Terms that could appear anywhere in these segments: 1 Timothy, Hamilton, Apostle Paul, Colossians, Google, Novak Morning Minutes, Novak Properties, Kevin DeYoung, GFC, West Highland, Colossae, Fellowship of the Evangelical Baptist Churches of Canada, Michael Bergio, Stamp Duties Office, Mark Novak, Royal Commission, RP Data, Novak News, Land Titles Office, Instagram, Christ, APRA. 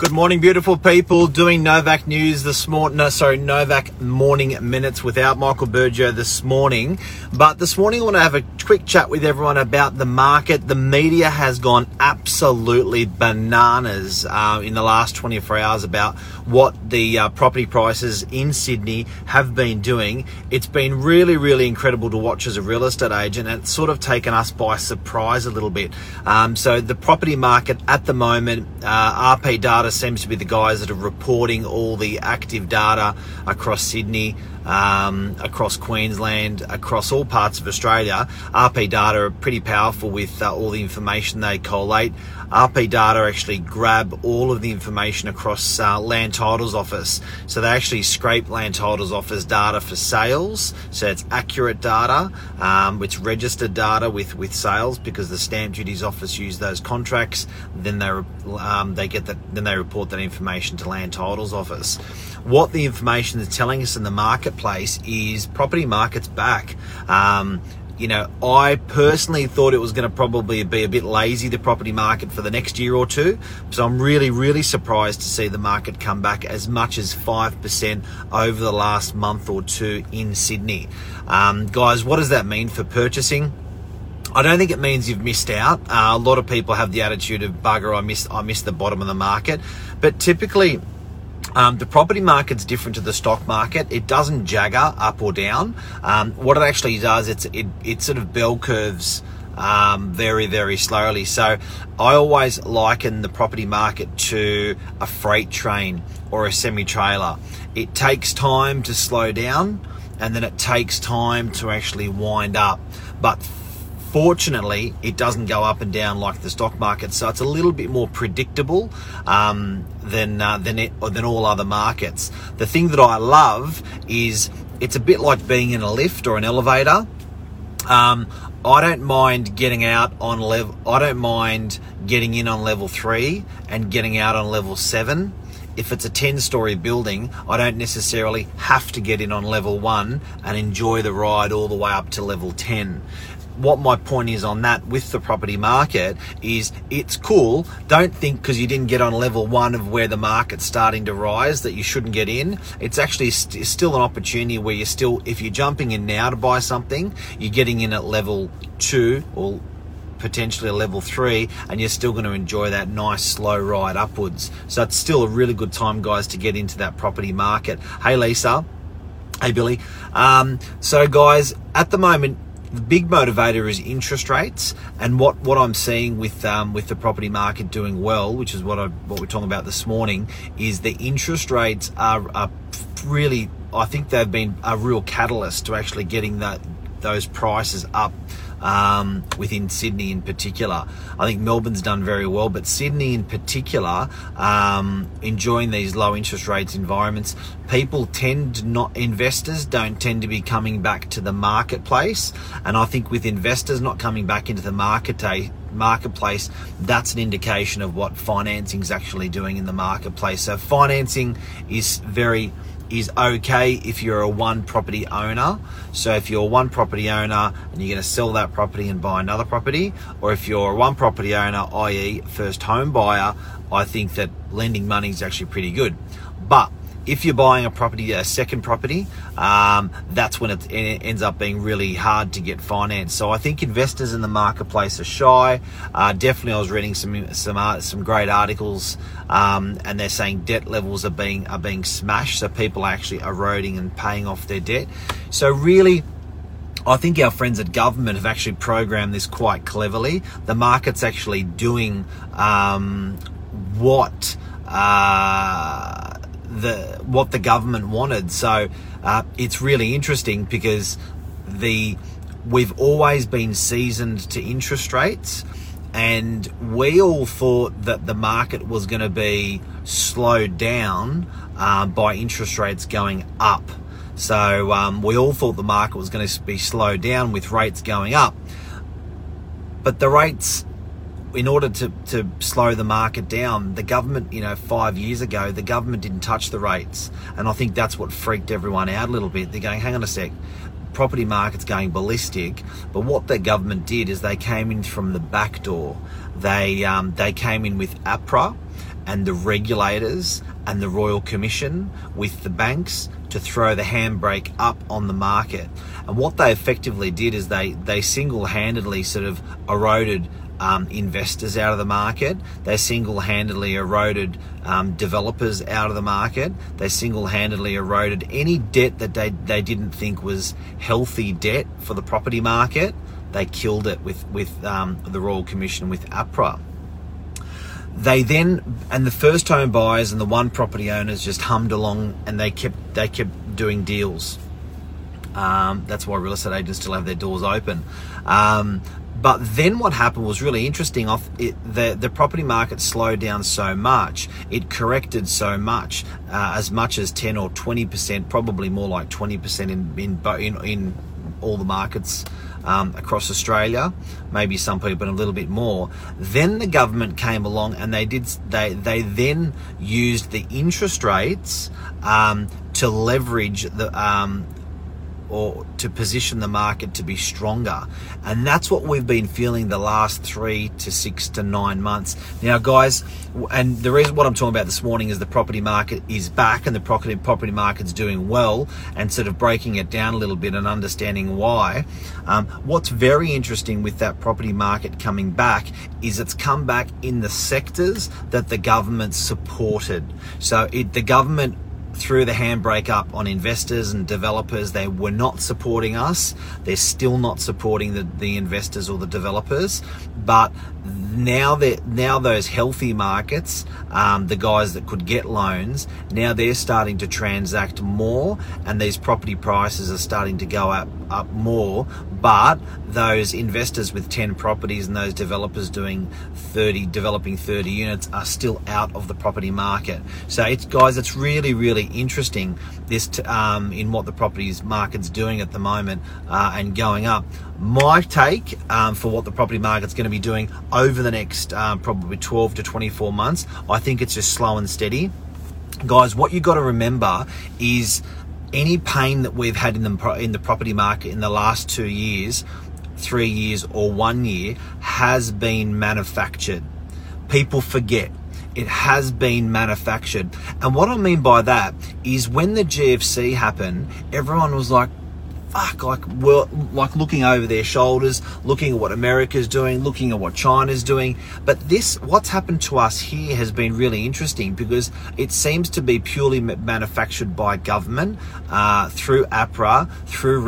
Good morning, beautiful people. Doing Novak News this morning. No, sorry, Novak Morning Minutes without Michael Bergio this morning. But this morning I want to have a quick chat with everyone about the market. The media has gone absolutely bananas in the last 24 hours about what the property prices in Sydney have been doing. It's been really, really incredible to watch as a real estate agent, and it's sort of taken us by surprise a little bit. So the property market at the moment, RP Data seems to be the guys that are reporting all the active data across Sydney, across Queensland, across all parts of Australia. RP Data are pretty powerful with all the information they collate. RP Data actually grab all of the information across Land Titles Office. So they actually scrape Land Titles Office data for sales. So it's accurate data, it's registered data with sales, because the Stamp Duties Office use those contracts. Then they get that. Then they report that information to Land Titles Office. What the information is telling us in the marketplace is property market's back. You know, I personally thought it was going to probably be a bit lazy, the property market, for the next year or two. So I'm really, really surprised to see the market come back as much as 5% over the last month or two in Sydney. Guys, what does that mean for purchasing? I don't think it means you've missed out. A lot of people have the attitude of, bugger, I missed the bottom of the market. But typically, the property market's different to the stock market. It doesn't jagger up or down. What it actually does, it sort of bell curves very, very slowly. So I always liken the property market to a freight train or a semi-trailer. It takes time to slow down, and then it takes time to actually wind up. But fortunately, it doesn't go up and down like the stock market, so it's a little bit more predictable than all other markets. The thing that I love is it's a bit like being in a lift or an elevator. I don't mind getting out on level. I don't mind getting in on level 3 and getting out on level 7. If it's a 10-story building, I don't necessarily have to get in on level 1 and enjoy the ride all the way up to level 10. What my point is on that with the property market is it's cool. Don't think because you didn't get on level 1 of where the market's starting to rise that you shouldn't get in. It's actually still an opportunity where you're still, if you're jumping in now to buy something, you're getting in at level 2 or potentially a level 3, and you're still going to enjoy that nice slow ride upwards. So it's still a really good time, guys, to get into that property market. Hey, Lisa. Hey, Billy. So guys, at the moment, the big motivator is interest rates, and what I'm seeing with the property market doing well, which is what we're talking about this morning, is the interest rates are really, I think they've been a real catalyst to actually getting those prices up within Sydney in particular. I think Melbourne's done very well, but Sydney in particular, enjoying these low interest rates environments. People investors don't tend to be coming back to the marketplace, and I think with investors not coming back into the marketplace, that's an indication of what financing's actually doing in the marketplace. So financing is okay if you're a one property owner. So if you're one property owner and you're going to sell that property and buy another property, or if you're one property owner, i.e. first home buyer, I think that lending money is actually pretty good. But if you're buying a property, a second property, that's when it ends up being really hard to get financed. So I think investors in the marketplace are shy. Definitely, I was reading some great articles, and they're saying debt levels are being smashed. So people are actually eroding and paying off their debt. So really, I think our friends at government have actually programmed this quite cleverly. The market's actually doing what the government wanted. So it's really interesting because we've always been seasoned to interest rates, and we all thought that the market was going to be slowed down by interest rates going up. So we all thought the market was going to be slowed down with rates going up, but the rates, in order to slow the market down, the government, 5 years ago, the government didn't touch the rates. And I think that's what freaked everyone out a little bit. They're going, hang on a sec, property market's going ballistic. But what the government did is they came in from the back door. They came in with APRA, and the regulators and the Royal Commission with the banks to throw the handbrake up on the market. And what they effectively did is they single-handedly sort of eroded investors out of the market. They single-handedly eroded developers out of the market. They single-handedly eroded any debt that they didn't think was healthy debt for the property market. They killed it with the Royal Commission, with APRA. They then, and the first home buyers and the one property owners just hummed along, and they kept doing deals. That's why real estate agents still have their doors open. But then what happened was really interesting. The property market slowed down so much, it corrected so much as 10 or 20%, probably more like 20% in all the markets across Australia, maybe some people, but a little bit more. Then the government came along and they then used the interest rates to leverage the or to position the market to be stronger. And that's what we've been feeling the last 3 to 6 to 9 months. Now, guys, and the reason what I'm talking about this morning is the property market is back, and the property market's doing well, and sort of breaking it down a little bit and understanding why. What's very interesting with that property market coming back is it's come back in the sectors that the government supported. So the government threw the handbrake up on investors and developers. They were not supporting us. They're still not supporting the investors or the developers. But now those healthy markets, the guys that could get loans, now they're starting to transact more, and these property prices are starting to go up more. But those investors with 10 properties and those developers developing 30 units are still out of the property market. So it's really, really interesting in what the properties market's doing at the moment and going up. My take for what the property market's going to be doing over the next probably 12 to 24 months, I think it's just slow and steady. Guys, what you got to remember is any pain that we've had in the property market in the last 2 years, 3 years, or 1 year has been manufactured. People forget. It has been manufactured. And what I mean by that is when the GFC happened, everyone was like, fuck, like looking over their shoulders, looking at what America's doing, looking at what China's doing. But what's happened to us here has been really interesting, because it seems to be purely manufactured by government through APRA, through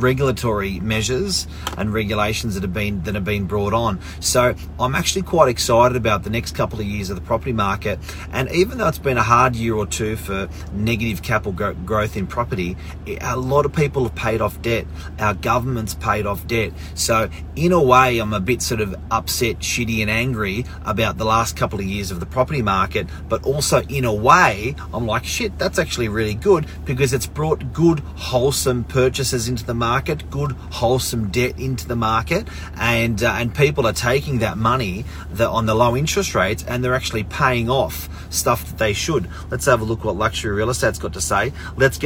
regulatory measures and regulations that have been brought on. So I'm actually quite excited about the next couple of years of the property market. And even though it's been a hard year or two for negative capital growth in property, a lot of people have paid off debt. Our government's paid off debt. So in a way, I'm a bit sort of upset, shitty and angry about the last couple of years of the property market. But also in a way, I'm like, shit, that's actually really good, because it's brought good, wholesome purchases into the market, good, wholesome debt into the market. And people are taking that money on the low interest rates, and they're actually paying off stuff that they should. Let's have a look what Luxury Real Estate's got to say. Let's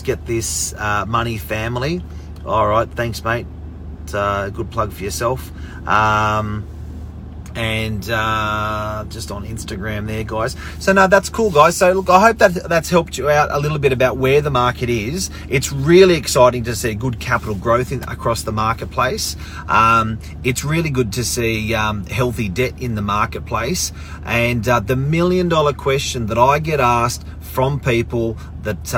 get this money family. All right, thanks, mate. It's a good plug for yourself. And just on Instagram there, guys. So no, that's cool, guys. So look, I hope that's helped you out a little bit about where the market is. It's really exciting to see good capital growth across the marketplace. It's really good to see healthy debt in the marketplace. And the $1 million question that I get asked from people that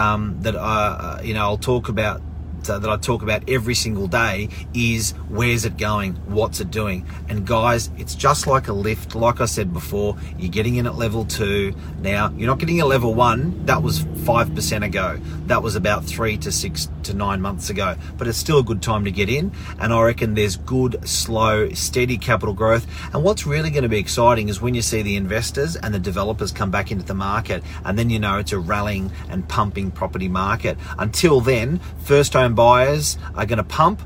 I talk about every single day is, where's it going? What's it doing? And guys, it's just like a lift. Like I said before, you're getting in at level 2. Now, you're not getting a level 1. That was 5% ago. That was about 3 to 6 to 9 months ago. But it's still a good time to get in. And I reckon there's good, slow, steady capital growth. And what's really going to be exciting is when you see the investors and the developers come back into the market. And then you know it's a rallying and pumping property market. Until then, first home buyers are going to pump.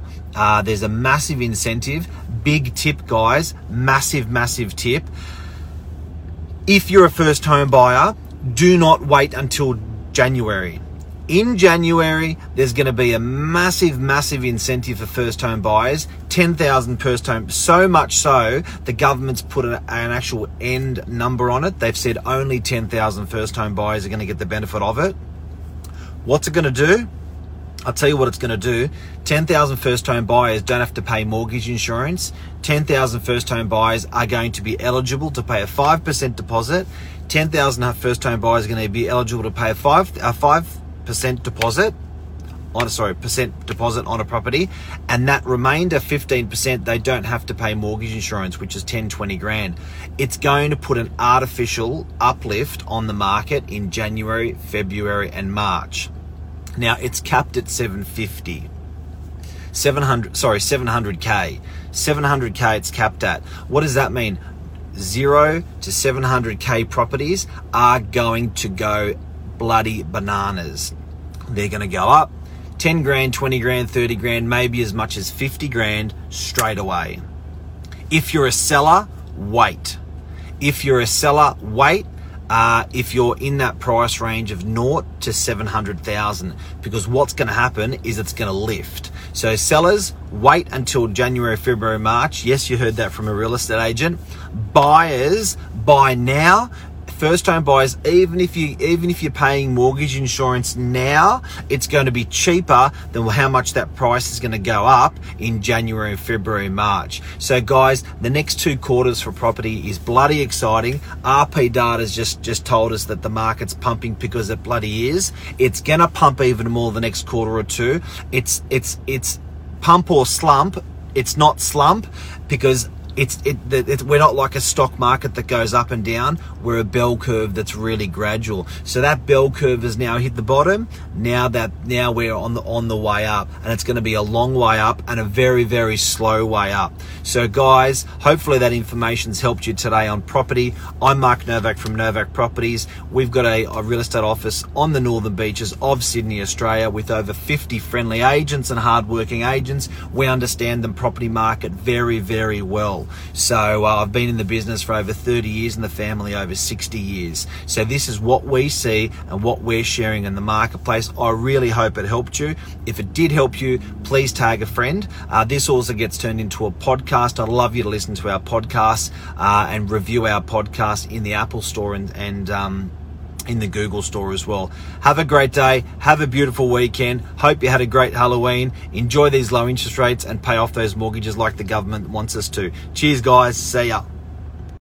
There's a massive incentive, big tip, guys, massive tip. If you're a first home buyer, do not wait until January. In January, there's going to be a massive, massive incentive for first-home buyers, 10,000 per home, so much so the government's put an actual end number on it. They've said only 10,000 first-home buyers are going to get the benefit of it. What's it going to do? I'll tell you what it's going to do. 10,000 first-home buyers don't have to pay mortgage insurance. 10,000 first-home buyers are going to be eligible to pay a 5% deposit. 10,000 first-home buyers are going to be eligible to pay a 5% deposit on a property, and that remainder 15% they don't have to pay mortgage insurance, which is 10-20 grand. It's going to put an artificial uplift on the market in January, February and March. Now it's capped at 700k. 700k it's capped at. What does that mean? 0 to 700k properties are going to go bloody bananas. They're going to go up 10 grand, 20 grand, 30 grand, maybe as much as 50 grand straight away. If you're a seller, wait. If you're a seller, wait. If you're in that price range of 0 to 700,000, because what's going to happen is it's going to lift. So sellers, wait until January, February, March. Yes, you heard that from a real estate agent. Buyers, buy now. First-time buyers, even if you're paying mortgage insurance now, it's going to be cheaper than how much that price is going to go up in January, February, March. So, guys, the next 2 quarters for property is bloody exciting. RP Data's just told us that the market's pumping because it bloody is. It's going to pump even more the next quarter or two. It's pump or slump. It's not slump because we're not like a stock market that goes up and down. We're a bell curve that's really gradual. So that bell curve has now hit the bottom. Now we're on the way up, and it's going to be a long way up and a very, very slow way up. So guys, hopefully that information's helped you today on property. I'm Mark Novak from Novak Properties. We've got a real estate office on the northern beaches of Sydney, Australia, with over 50 friendly agents and hardworking agents. We understand the property market very, very well. So I've been in the business for over 30 years and the family over 60 years. So this is what we see and what we're sharing in the marketplace. I really hope it helped you. If it did help you, please tag a friend. This also gets turned into a podcast. I'd love you to listen to our podcast and review our podcast in the Apple Store and in the Google Store as well. Have a great day. Have a beautiful weekend. Hope you had a great Halloween. Enjoy these low interest rates and pay off those mortgages like the government wants us to. Cheers, guys. See ya.